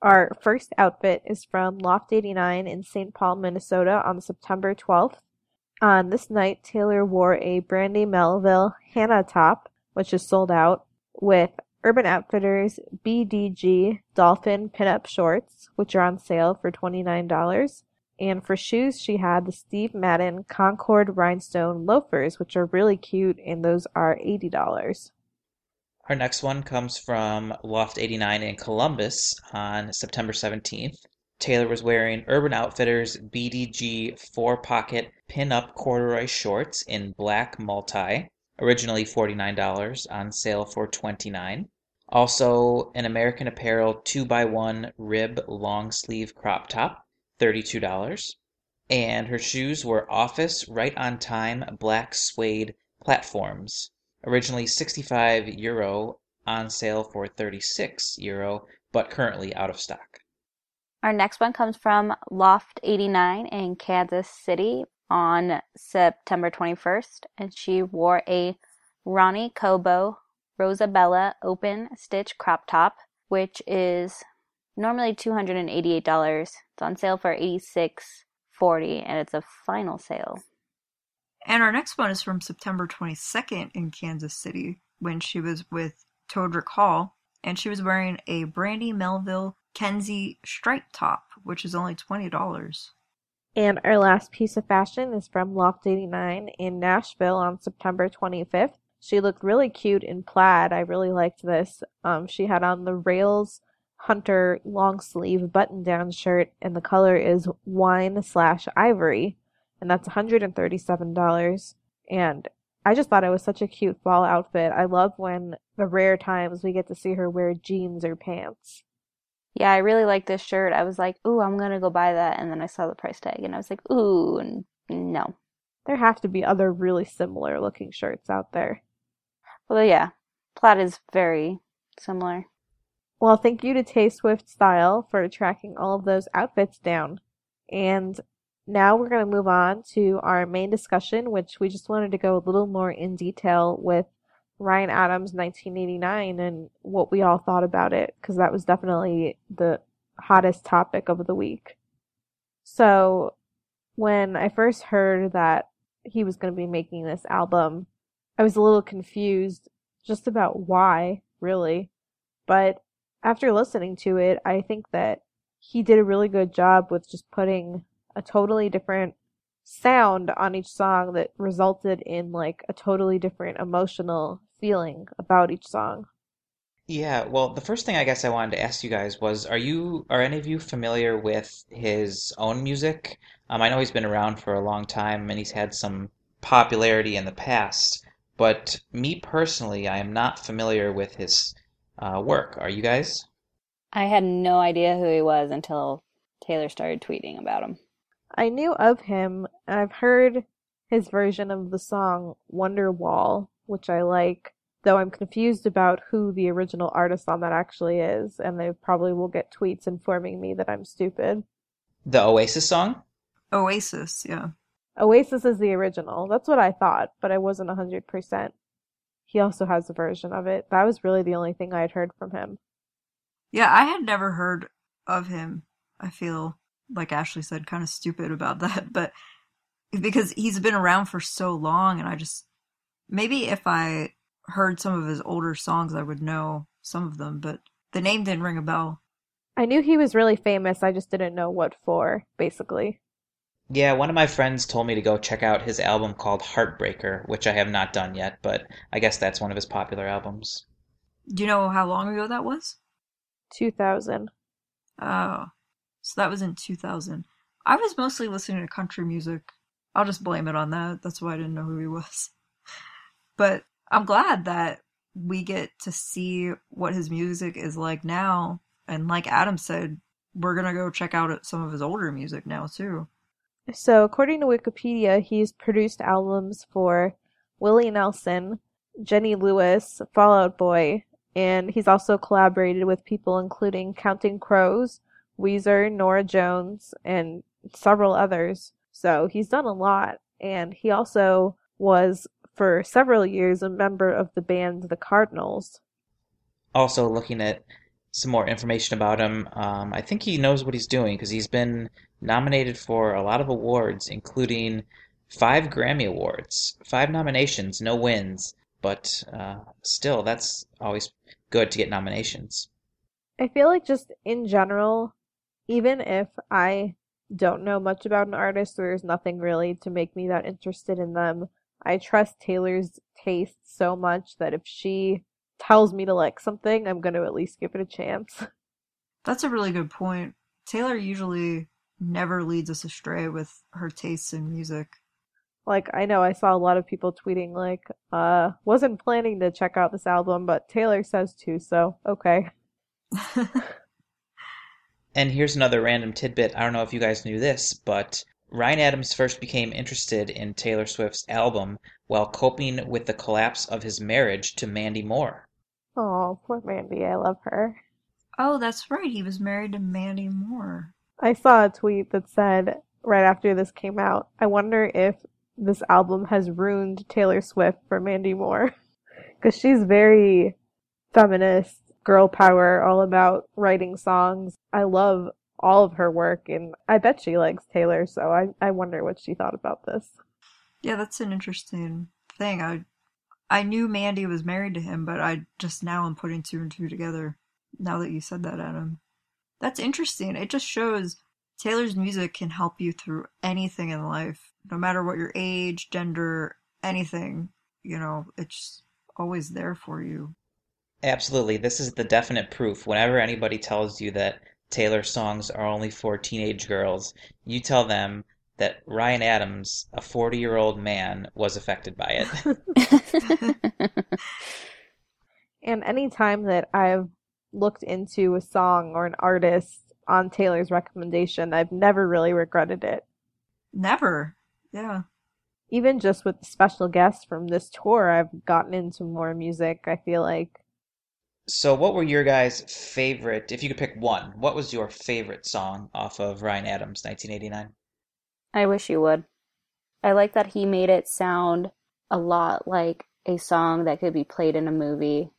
Our first outfit is from Loft 89 in St. Paul, Minnesota on September 12th. On this night, Taylor wore a Brandy Melville Hannah top, which is sold out, with Urban Outfitters BDG Dolphin pinup shorts, which are on sale for $29. And for shoes, she had the Steve Madden Concord Rhinestone loafers, which are really cute, and those are $80. Our next one comes from Loft 89 in Columbus on September 17th. Taylor was wearing Urban Outfitters BDG 4-pocket pinup corduroy shorts in black multi. Originally $49, on sale for $29. Also, an American Apparel 2x1 rib long sleeve crop top, $32. And her shoes were Office Right on Time black suede platforms. Originally €65, on sale for €36, but currently out of stock. Our next one comes from Loft 89 in Kansas City on September 21st, and she wore a Ronnie Cobo Rosabella open stitch crop top, which is normally $288. It's on sale for $86.40, and it's a final sale. And our next one is from September 22nd in Kansas City, when she was with Todrick Hall, and she was wearing a Brandy Melville Kenzie stripe top, which is only $20. And our last piece of fashion is from Loft 89 in Nashville on September 25th. She looked really cute in plaid. I really liked this. She had on the Rails Hunter long sleeve button down shirt, and the color is wine / ivory. and that's $137. And I just thought it was such a cute fall outfit. I love when the rare times we get to see her wear jeans or pants. Yeah, I really like this shirt. I was like, ooh, I'm going to go buy that. And then I saw the price tag and I was like, ooh, no. There have to be other really similar looking shirts out there. Well, yeah, plaid is very similar. Well, thank you to Tay Swift Style for tracking all of those outfits down. And now we're going to move on to our main discussion, which we just wanted to go a little more in detail with Ryan Adams' 1989 and what we all thought about it, because that was definitely the hottest topic of the week. So when I first heard that he was going to be making this album, I was a little confused just about why, really. But after listening to it, I think that he did a really good job with just putting a totally different sound on each song that resulted in like a totally different emotional feeling about each song. Yeah, well, the first thing I guess I wanted to ask you guys was, are any of you familiar with his own music? I know he's been around for a long time and he's had some popularity in the past, but me personally, I am not familiar with his work. Are you guys? I had no idea who he was until Taylor started tweeting about him. I knew of him, and I've heard his version of the song Wonderwall, which I like, though I'm confused about who the original artist on that actually is, and they probably will get tweets informing me that I'm stupid. The Oasis song? Oasis, yeah. Oasis is the original. That's what I thought, but I wasn't 100%. He also has a version of it. That was really the only thing I had heard from him. Yeah, I had never heard of him, I feel. Like Ashley said, kind of stupid about that, but because he's been around for so long, and I just, maybe if I heard some of his older songs, I would know some of them, but the name didn't ring a bell. I knew he was really famous, I just didn't know what for, basically. Yeah, one of my friends told me to go check out his album called Heartbreaker, which I have not done yet, but I guess that's one of his popular albums. Do you know how long ago that was? 2000. Oh. So that was in 2000. I was mostly listening to country music. I'll just blame it on that. That's why I didn't know who he was. But I'm glad that we get to see what his music is like now. And like Adam said, we're going to go check out some of his older music now, too. So according to Wikipedia, he's produced albums for Willie Nelson, Jenny Lewis, Fall Out Boy, and he's also collaborated with people including Counting Crows, Weezer, Norah Jones, and several others. So he's done a lot. And he also was, for several years, a member of the band The Cardinals. Also looking at some more information about him, I think he knows what he's doing because he's been nominated for a lot of awards, including 5 Grammy Awards, 5 nominations, no wins. But still, that's always good to get nominations. I feel like just in general, even if I don't know much about an artist, there's nothing really to make me that interested in them. I trust Taylor's taste so much that if she tells me to like something, I'm going to at least give it a chance. That's a really good point. Taylor usually never leads us astray with her tastes in music. Like, I know I saw a lot of people tweeting like, wasn't planning to check out this album, but Taylor says to, so okay. And here's another random tidbit. I don't know if you guys knew this, but Ryan Adams first became interested in Taylor Swift's album while coping with the collapse of his marriage to Mandy Moore. Oh, poor Mandy. I love her. Oh, that's right. He was married to Mandy Moore. I saw a tweet that said, right after this came out, I wonder if this album has ruined Taylor Swift for Mandy Moore. Because she's very feminist. Girl power, all about writing songs. I love all of her work, and I bet she likes Taylor, so I wonder what she thought about this. Yeah, that's an interesting thing. I knew Mandy was married to him, but I just now am putting 2 and 2 together, now that you said that, Adam. That's interesting. It just shows Taylor's music can help you through anything in life, no matter what your age, gender, anything. You know, it's always there for you. Absolutely. This is the definite proof. Whenever anybody tells you that Taylor songs are only for teenage girls, you tell them that Ryan Adams, a 40-year-old man, was affected by it. And any time that I've looked into a song or an artist on Taylor's recommendation, I've never really regretted it. Never. Yeah. Even just with the special guests from this tour, I've gotten into more music, I feel like. So what were your guys' favorite, if you could pick one, what was your favorite song off of Ryan Adams' 1989? I Wish You Would. I like that he made it sound a lot like a song that could be played in a movie.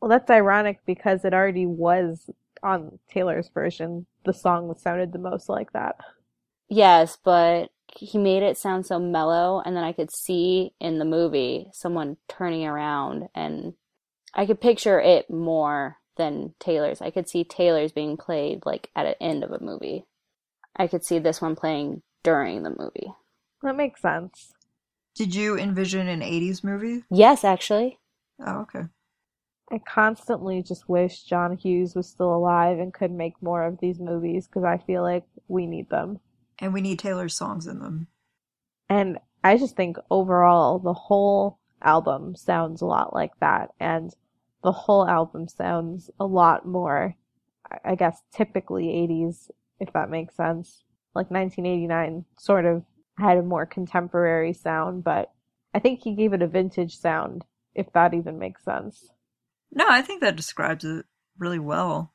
Well, that's ironic because it already was on Taylor's version, the song that sounded the most like that. Yes, but he made it sound so mellow, and then I could see in the movie someone turning around, and I could picture it more than Taylor's. I could see Taylor's being played like at the end of a movie. I could see this one playing during the movie. That makes sense. Did you envision an 80s movie? Yes, actually. Oh, okay. I constantly just wish John Hughes was still alive and could make more of these movies because I feel like we need them. And we need Taylor's songs in them. And I just think overall the whole album sounds a lot like that. And the whole album sounds a lot more, I guess, typically 80s, if that makes sense. Like 1989 sort of had a more contemporary sound, but I think he gave it a vintage sound, if that even makes sense. No, I think that describes it really well.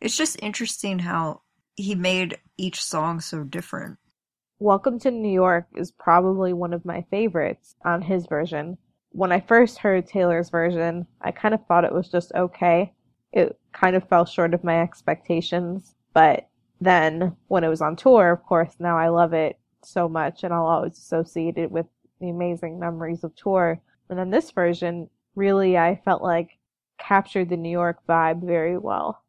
It's just interesting how he made each song so different. Welcome to New York is probably one of my favorites on his version. When I first heard Taylor's version, I kind of thought it was just okay. It kind of fell short of my expectations, but then when it was on tour, of course, now I love it so much and I'll always associate it with the amazing memories of tour. And then this version really, I felt like, captured the New York vibe very well.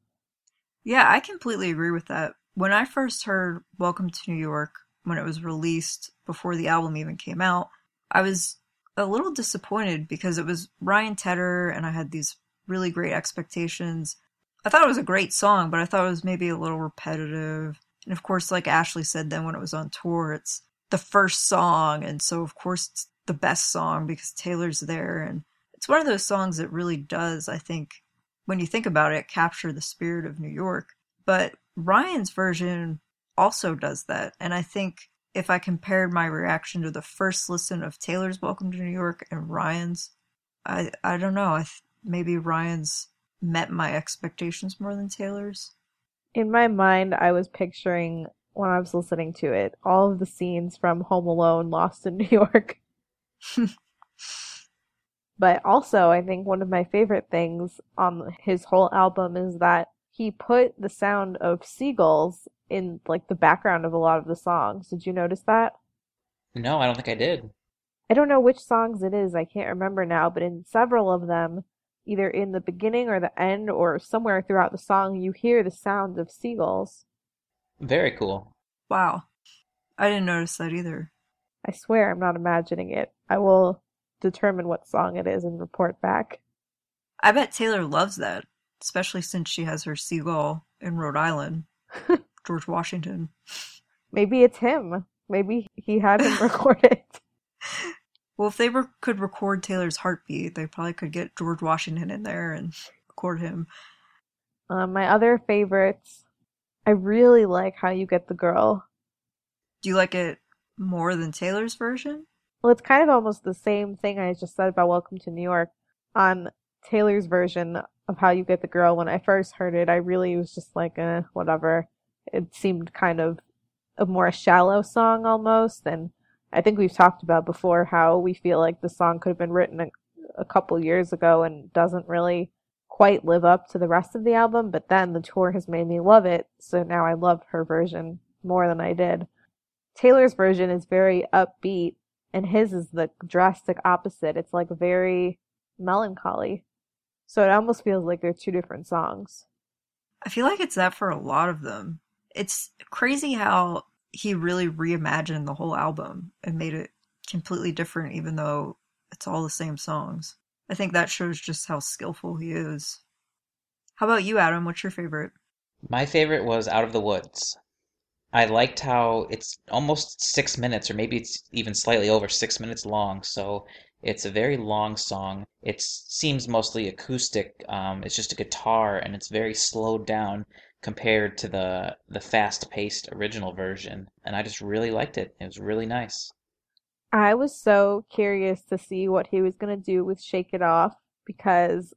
Yeah, I completely agree with that. When I first heard Welcome to New York, when it was released before the album even came out, I was a little disappointed because it was Ryan Tedder and I had these really great expectations. I thought it was a great song, but I thought it was maybe a little repetitive. And of course, like Ashley said, then when it was on tour, it's the first song. And so, of course, it's the best song because Taylor's there. And it's one of those songs that really does, I think, when you think about it, capture the spirit of New York. But Ryan's version also does that. And I think if I compared my reaction to the first listen of Taylor's Welcome to New York and Ryan's, I don't know, maybe Ryan's met my expectations more than Taylor's. In my mind, I was picturing, when I was listening to it, all of the scenes from Home Alone, Lost in New York. But also, I think one of my favorite things on his whole album is that he put the sound of seagulls in like the background of a lot of the songs. Did you notice that? No, I don't think I did. I don't know which songs it is. I can't remember now, but in several of them, either in the beginning or the end or somewhere throughout the song, you hear the sound of seagulls. Very cool. Wow. I didn't notice that either. I swear I'm not imagining it. I will determine what song it is and report back. I bet Taylor loves that, especially since she has her seagull in Rhode Island, George Washington. Maybe it's him. Maybe he had him record it. Well, if they could record Taylor's heartbeat, they probably could get George Washington in there and record him. My other favorites, I really like How You Get the Girl. Do you like it more than Taylor's version? Well, it's kind of almost the same thing I just said about Welcome to New York. On Taylor's version of How You Get the Girl, when I first heard it, I really was just like, whatever. It seemed kind of a more shallow song almost, and I think we've talked about before how we feel like the song could have been written a couple years ago and doesn't really quite live up to the rest of the album, but then the tour has made me love it, so now I love her version more than I did. Taylor's version is very upbeat, and his is the drastic opposite. It's like very melancholy. So it almost feels like they're two different songs. I feel like it's that for a lot of them. It's crazy how he really reimagined the whole album and made it completely different, even though it's all the same songs. I think that shows just how skillful he is. How about you, Adam? What's your favorite? My favorite was Out of the Woods. I liked how it's almost 6 minutes, or maybe it's even slightly over 6 minutes long. So it's a very long song. It seems mostly acoustic. It's just a guitar, and it's very slowed down compared to the fast-paced original version. And I just really liked it. It was really nice. I was so curious to see what he was going to do with Shake It Off, because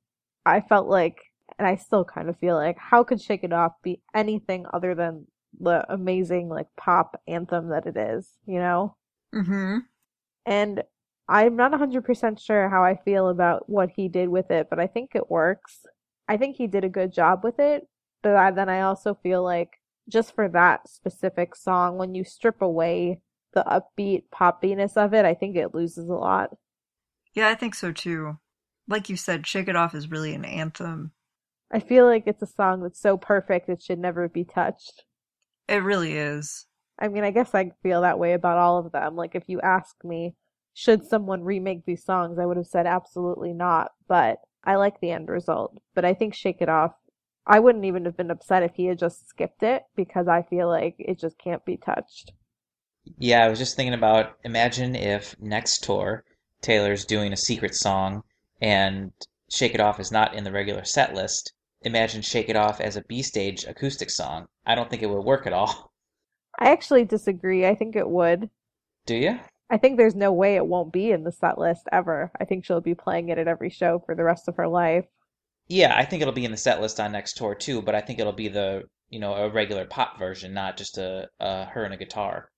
I felt like, and I still kind of feel like, how could Shake It Off be anything other than the amazing, like, pop anthem that it is, you know? Mm-hmm. And I'm not 100% sure how I feel about what he did with it, but I think it works. I think he did a good job with it, but then I also feel like just for that specific song, when you strip away the upbeat poppiness of it, I think it loses a lot. Yeah, I think so too. Like you said, Shake It Off is really an anthem. I feel like it's a song that's so perfect it should never be touched. It really is. I mean, I guess I feel that way about all of them. Like, if you ask me, should someone remake these songs, I would have said absolutely not, but I like the end result. But I think Shake It Off, I wouldn't even have been upset if he had just skipped it, because I feel like it just can't be touched. Yeah, I was just thinking about, imagine if next tour Taylor's doing a secret song and Shake It Off is not in the regular set list. Imagine Shake It Off as a B-stage acoustic song. I don't think it would work at all. I actually disagree. I think it would. Do you? I think there's no way it won't be in the set list ever. I think she'll be playing it at every show for the rest of her life. Yeah, I think it'll be in the set list on next tour too, but I think it'll be the, you know, a regular pop version, not just a her and a guitar.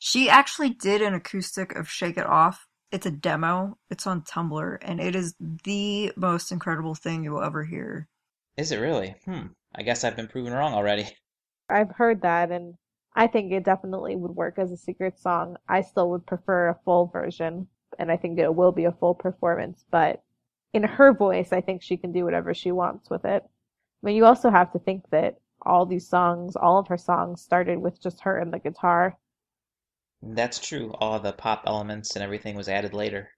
She actually did an acoustic of Shake It Off. It's a demo. It's on Tumblr, and it is the most incredible thing you will ever hear. Is it really? I guess I've been proven wrong already. I've heard that, and I think it definitely would work as a secret song. I still would prefer a full version, and I think it will be a full performance, but in her voice, I think she can do whatever she wants with it. I mean, you also have to think that all these songs, all of her songs, started with just her and the guitar. That's true. All the pop elements and everything was added later.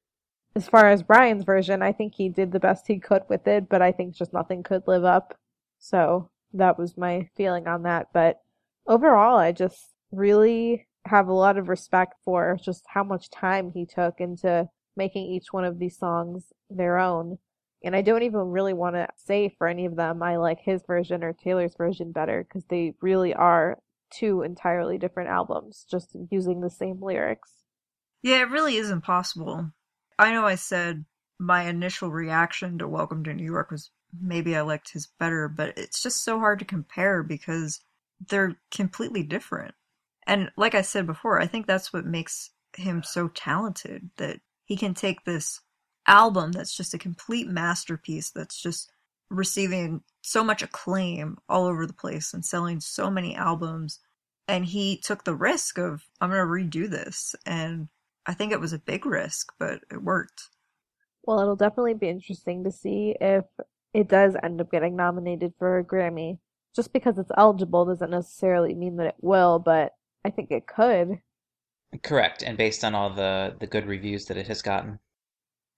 As far as Brian's version, I think he did the best he could with it, but I think just nothing could live up. So that was my feeling on that. But overall, I just really have a lot of respect for just how much time he took into making each one of these songs their own. And I don't even really want to say for any of them I like his version or Taylor's version better, because they really are two entirely different albums, just using the same lyrics. Yeah, it really is impossible. I know I said my initial reaction to Welcome to New York was maybe I liked his better, but it's just so hard to compare because they're completely different. And like I said before, I think that's what makes him so talented, that he can take this album that's just a complete masterpiece, that's just receiving so much acclaim all over the place and selling so many albums, and he took the risk of, I'm going to redo this, and I think it was a big risk, but it worked. Well, it'll definitely be interesting to see if it does end up getting nominated for a Grammy. Just because it's eligible doesn't necessarily mean that it will, but I think it could. Correct, and based on all the good reviews that it has gotten.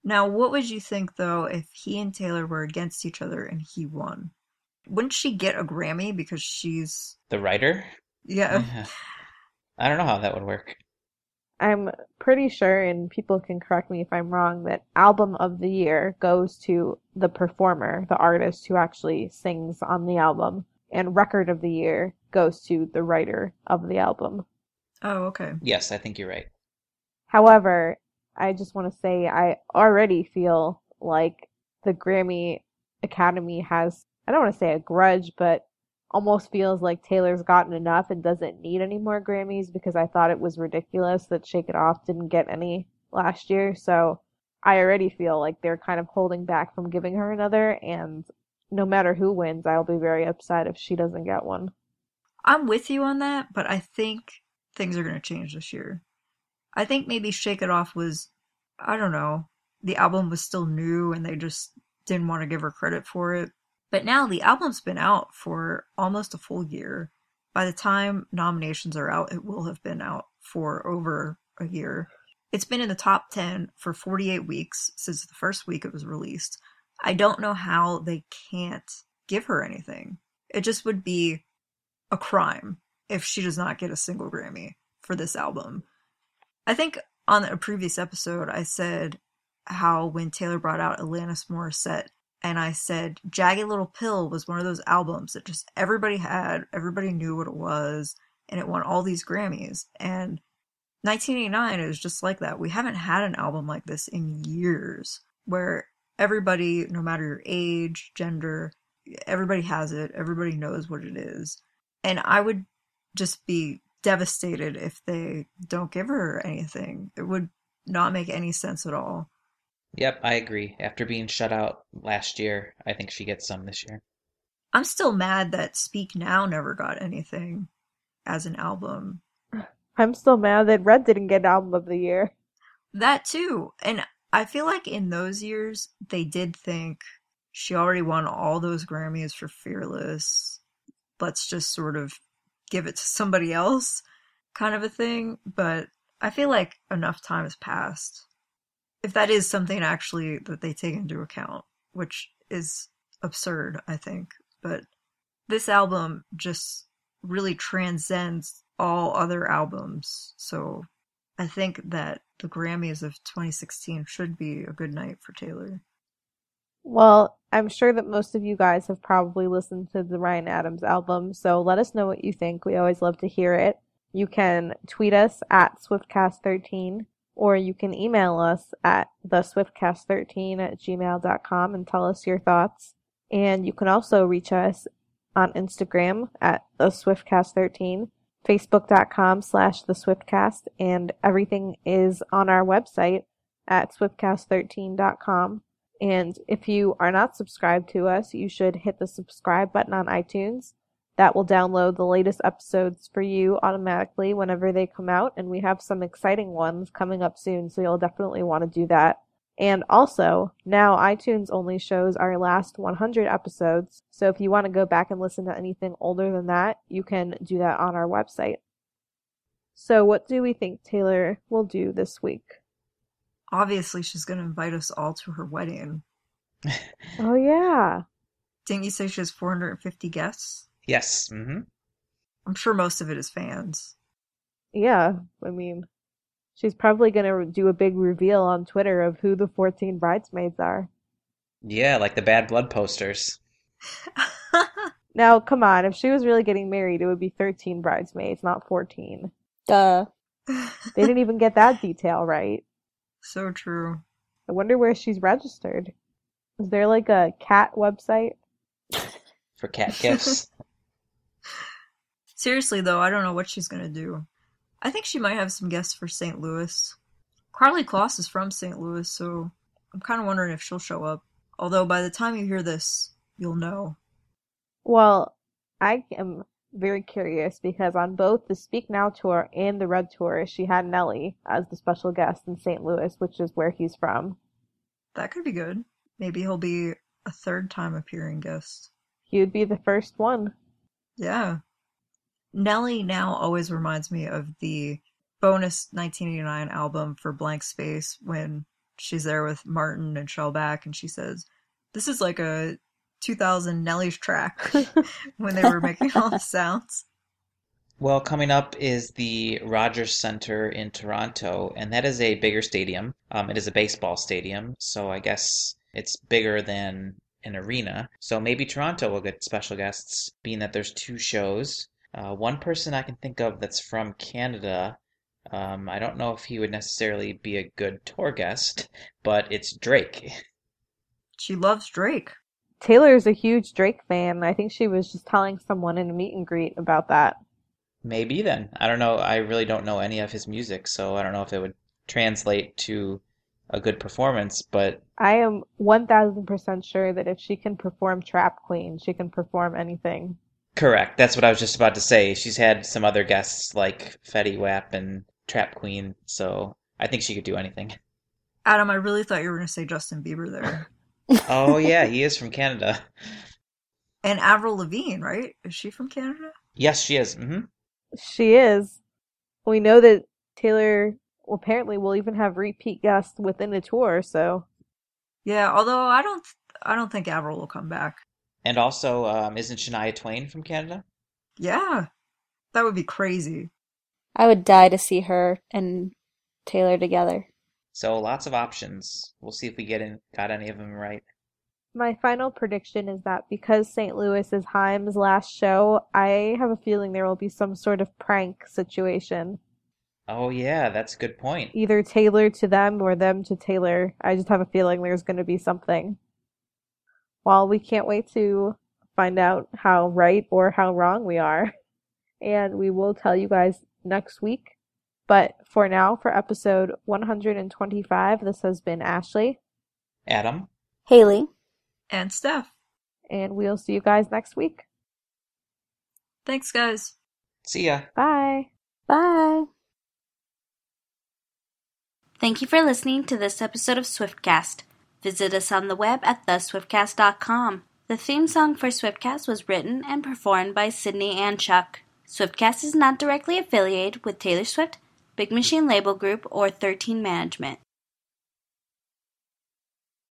Now, what would you think, though, if he and Taylor were against each other and he won? Wouldn't she get a Grammy because she's... the writer? Yeah. I don't know how that would work. I'm pretty sure, and people can correct me if I'm wrong, that Album of the Year goes to the performer, the artist who actually sings on the album, and Record of the Year goes to the writer of the album. Oh, okay. Yes, I think you're right. However, I just want to say I already feel like the Grammy Academy has, I don't want to say a grudge, but almost feels like Taylor's gotten enough and doesn't need any more Grammys, because I thought it was ridiculous that Shake It Off didn't get any last year. So I already feel like they're kind of holding back from giving her another, and no matter who wins, I'll be very upset if she doesn't get one. I'm with you on that, but I think things are going to change this year. I think maybe Shake It Off was, I don't know, the album was still new and they just didn't want to give her credit for it. But now the album's been out for almost a full year. By the time nominations are out, it will have been out for over a year. It's been in the top 10 for 48 weeks since the first week it was released. I don't know how they can't give her anything. It just would be a crime if she does not get a single Grammy for this album. I think on a previous episode, I said how when Taylor brought out Alanis Morissette, and I said Jagged Little Pill was one of those albums that just everybody had, everybody knew what it was, and it won all these Grammys. And 1989 is just like that. We haven't had an album like this in years, where everybody, no matter your age, gender, everybody has it, everybody knows what it is. And I would just be devastated if they don't give her anything. It would not make any sense at all. Yep, I agree. After being shut out last year, I think she gets some this year. I'm still mad that Speak Now never got anything as an album. I'm still mad that Red didn't get Album of the Year. That too. And I feel like in those years, they did think she already won all those Grammys for Fearless. Let's just sort of give it to somebody else kind of a thing. But I feel like enough time has passed, if that is something actually that they take into account, which is absurd, I think. But this album just really transcends all other albums. So I think that the Grammys of 2016 should be a good night for Taylor. Well, I'm sure that most of you guys have probably listened to the Ryan Adams album, so let us know what you think. We always love to hear it. You can tweet us at SwiftCast13, or you can email us at theswiftcast13@gmail.com and tell us your thoughts. And you can also reach us on Instagram at theswiftcast13, facebook.com/theswiftcast, and everything is on our website at swiftcast13.com. And if you are not subscribed to us, you should hit the subscribe button on iTunes. That will download the latest episodes for you automatically whenever they come out. And we have some exciting ones coming up soon, so you'll definitely want to do that. And also, now iTunes only shows our last 100 episodes. So if you want to go back and listen to anything older than that, you can do that on our website. So what do we think Taylor will do this week? Obviously, she's going to invite us all to her wedding. Oh, yeah. Didn't you say she has 450 guests? Yes. Mm-hmm. I'm sure most of it is fans. Yeah. I mean, she's probably going to do a big reveal on Twitter of who the 14 bridesmaids are. Yeah, like the Bad Blood posters. Now, come on. If she was really getting married, it would be 13 bridesmaids, not 14. Duh. They didn't even get that detail right. So true. I wonder where she's registered. Is there like a cat website? For cat gifts? Seriously though, I don't know what she's going to do. I think she might have some guests for St. Louis. Carly Kloss is from St. Louis, so I'm kind of wondering if she'll show up. Although by the time you hear this, you'll know. Well, I am very curious because on both the Speak Now tour and the Red tour, she had Nelly as the special guest in St. Louis, which is where he's from. That could be good. Maybe he'll be a third time appearing guest. He would be the first one. Yeah. Nelly now always reminds me of the bonus 1989 album for Blank Space when she's there with Martin and Shellback and she says, "This is like a 2000 Nelly's track," when they were making all the sounds. Well, coming up is the Rogers Center in Toronto, and that is a bigger stadium. It is a baseball stadium, so I guess it's bigger than an arena. So maybe Toronto will get special guests, being that there's two shows. One person I can think of that's from Canada, I don't know if he would necessarily be a good tour guest, but it's Drake. She loves Drake. Taylor's a huge Drake fan. I think she was just telling someone in a meet and greet about that. Maybe then. I don't know. I really don't know any of his music, so I don't know if it would translate to a good performance, but... I am 1,000% sure that if she can perform Trap Queen, she can perform anything. Correct. That's what I was just about to say. She's had some other guests like Fetty Wap and Trap Queen, so I think she could do anything. Adam, I really thought you were going to say Justin Bieber there. Oh, yeah, he is from Canada. And Avril Lavigne, right? Is she from Canada? Yes, she is. Mm-hmm. She is. We know that Taylor apparently will even have repeat guests within the tour, so... Yeah, although I don't think Avril will come back. And also, isn't Shania Twain from Canada? Yeah. That would be crazy. I would die to see her and Taylor together. So lots of options. We'll see if we got any of them right. My final prediction is that because St. Louis is Haim's last show, I have a feeling there will be some sort of prank situation. Oh yeah, that's a good point. Either Taylor to them or them to Taylor. I just have a feeling there's going to be something. Well, we can't wait to find out how right or how wrong we are. And we will tell you guys next week. But for now, for episode 125, this has been Ashley, Adam, Haley, and Steph. And we'll see you guys next week. Thanks, guys. See ya. Bye. Bye. Thank you for listening to this episode of Swiftcast. Visit us on the web at theswiftcast.com. The theme song for Swiftcast was written and performed by Sydney and Chuck. Swiftcast is not directly affiliated with Taylor Swift, Big Machine Label Group, or 13 Management.